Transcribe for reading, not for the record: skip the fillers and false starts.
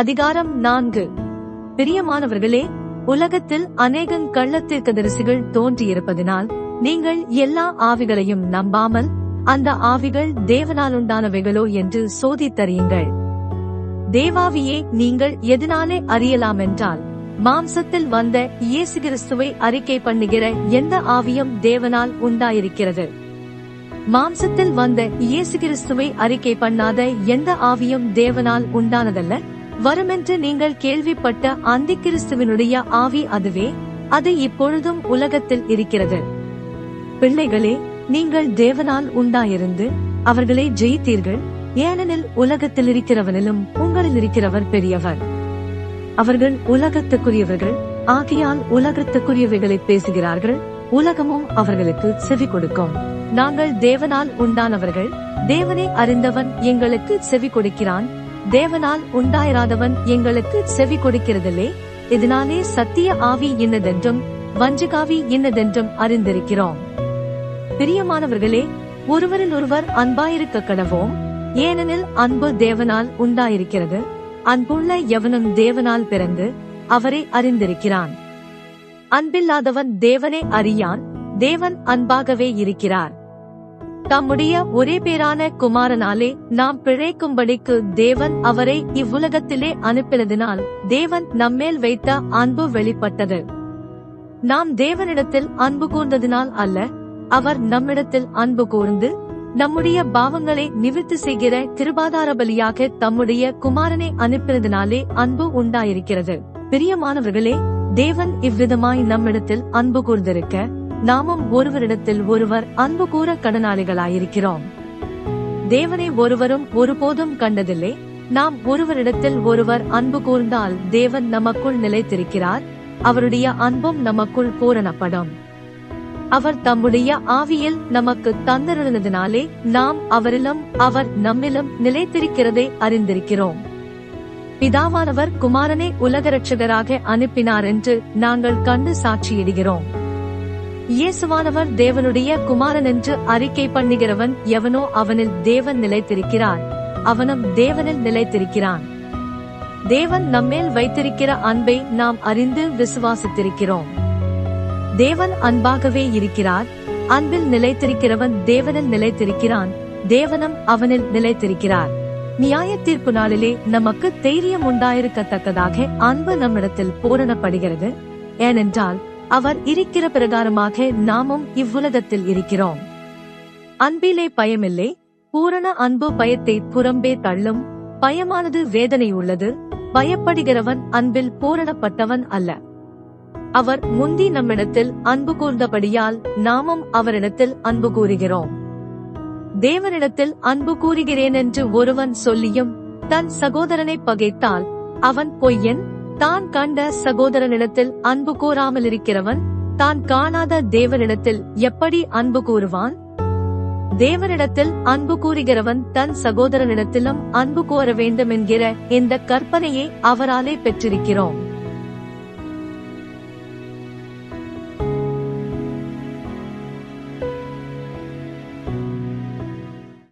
அதிகாரம் 4. பிரியமானவர்களே, உலகத்தில் அநேகம் கள்ளத்தீர்க்கதரிசிகள் தோன்றியிருப்பதினால் நீங்கள் எல்லா ஆவிகளையும் நம்பாமல் அந்த ஆவிகள் தேவனாலுண்டானவைகளோ என்று சோதித்தறியுங்கள். தேவாவியை நீங்கள் எதனாலே அறியலாம் என்றால், மாம்சத்தில் வந்த இயேசுகிறிஸ்துவை அறிக்கை பண்ணுகிற எந்த ஆவியும் தேவனால் உண்டாயிருக்கிறது. மாம்சத்தில் வந்த இயேசுகிறிஸ்துவை அறிக்கை பண்ணாத எந்த ஆவியும் தேவனால் உண்டானதல்ல. வருமென்று நீங்கள் கேள்விப்பட்ட அந்திக்கிறிஸ்துவனுடைய ஆவி அதுவே. அது இப்பொழுதும் உலகத்தில் இருக்கிறது. பிள்ளைகளே, நீங்கள் தேவனால் உண்டாயிருந்து அவர்களை ஜெயித்தீர்கள். ஏனெனில் உலகத்தில் இருக்கிறவனிலும் உங்களில் இருக்கிறவர் பெரியவர். அவர்கள் உலகத்துக்குரியவர்கள் ஆகையால் உலகத்துக்குரியவைகளை பேசுகிறார்கள், உலகமும் அவர்களுக்கு செவி கொடுக்கும். நாங்கள் தேவனால் உண்டானவர்கள், தேவனை அறிந்தவன் எங்களுக்கு செவி கொடுக்கிறான், தேவனால் உண்டாயிராதவன் எங்களுக்கு செவி கொடுக்கிறதில்லை. இதனாலே சத்திய ஆவி இன்னதென்றும் வஞ்சகாவி இன்னதென்றும் அறிந்திருக்கிறோம். பிரியமானவர்களே, ஒருவரில் ஒருவர் அன்பாயிருக்க கடவோம். ஏனெனில் அன்பு தேவனால் உண்டாயிருக்கிறது. அன்புள்ள எவனும் தேவனால் பிறந்து அவரை அறிந்திருக்கிறான். அன்பில்லாதவன் தேவனை அறியான், தேவன் அன்பாகவே இருக்கிறார். தம்முடைய ஒரே பேரான குமாரனாலே நாம் பிழைக்கும்படிக்கு தேவன் அவரை இவ்வுலகத்திலே அனுப்பினதினால் தேவன் நம்மேல் வைத்த அன்பு வெளிப்பட்டது. நாம் தேவனிடத்தில் அன்பு கூர்ந்ததினால் அல்ல, அவர் நம்மிடத்தில் அன்பு கூர்ந்து நம்முடைய பாவங்களை நிவர்த்தி செய்கிற கிருபாதார பலியாக தம்முடைய குமாரனை அனுப்பினதினாலே அன்பு உண்டாயிருக்கிறது. பிரியமானவர்களே, தேவன் இவ்விதமாய் நம்மிடத்தில் அன்பு கூர்ந்திருக்க நாமும் ஒருவரிடத்தில் ஒருவர் அன்பு கூற கடனாளிகளாயிருக்கிறோம். தேவனை ஒருவரும் ஒருபோதும் கண்டதில்லை. நாம் ஒருவரிடத்தில் ஒருவர் அன்பு கூர்ந்தால் தேவன் நமக்குள் நிலைத்திருக்கிறார், அவருடைய அன்பும் நமக்குள் பூரணப்படும். அவர் தம்முடைய ஆவியில் நமக்கு தந்திருந்ததினாலே நாம் அவரிலும் அவர் நம்மிலும் நிலைத்திருக்கிறதை அறிந்திருக்கிறோம். பிதாவானவர் குமாரனை உலக இரட்சகராக அனுப்பினார் என்று நாங்கள் கண்டு சாட்சியிடுகிறோம். இயேசுவானவர் தேவனுடைய குமாரன் என்று அறிக்கை பண்ணுகிறவன் எவனோ அவனில் தேவன் நிலைத்திருக்கிறார், அவனும் தேவனில் நிலைத்திருக்கிறான். தேவன் நம்மேல் வைத்திருக்கிற அன்பை நாம் அறிந்து விசுவாசித்திருக்கிறோம். தேவன் அன்பாகவே இருக்கிறார். அன்பில் நிலைத்திருக்கிறவன் தேவனில் நிலைத்திருக்கிறான், தேவனும் அவனில் நிலைத்திருக்கிறார். நியாய தீர்ப்பு நாளிலே நமக்கு தைரியம் உண்டாயிருக்கத்தக்கதாக அன்பு நம்மிடத்தில் பூரணப்படுகிறது. ஏனென்றால் அவர் இருக்கிற பிரகாரமாக நாமும் இவ்வுலகத்தில் இருக்கிறோம். அன்பிலே பயமில்லை. பூரண அன்பு பயத்தை புறம்பே தள்ளும். பயமானது வேதனை உள்ளது. பயப்படுகிறவன் அன்பில் பூரணப்பட்டவன் அல்ல. அவர் முந்தி நம்மிடத்தில் அன்பு கூர்ந்தபடியால் நாமும் அவரிடத்தில் அன்பு கூறுகிறோம். தேவனிடத்தில் அன்பு கூறுகிறேன் என்று ஒருவன் சொல்லியும் தன் சகோதரனை பகைத்தால் அவன் பொய்யன். தான் கண்ட சகோதரனிடத்தில் அன்பு கூறாமல் இருக்கிறவன் தான் காணாத தேவனிடத்தில் எப்படி அன்பு கூறுவான்? தேவனிடத்தில் அன்பு கூறுகிறவன் தன் சகோதரனிடத்திலும் அன்பு கூற வேண்டும் என்கிற இந்த கற்பனையை அவராலே பெற்றிருக்கிறோம்.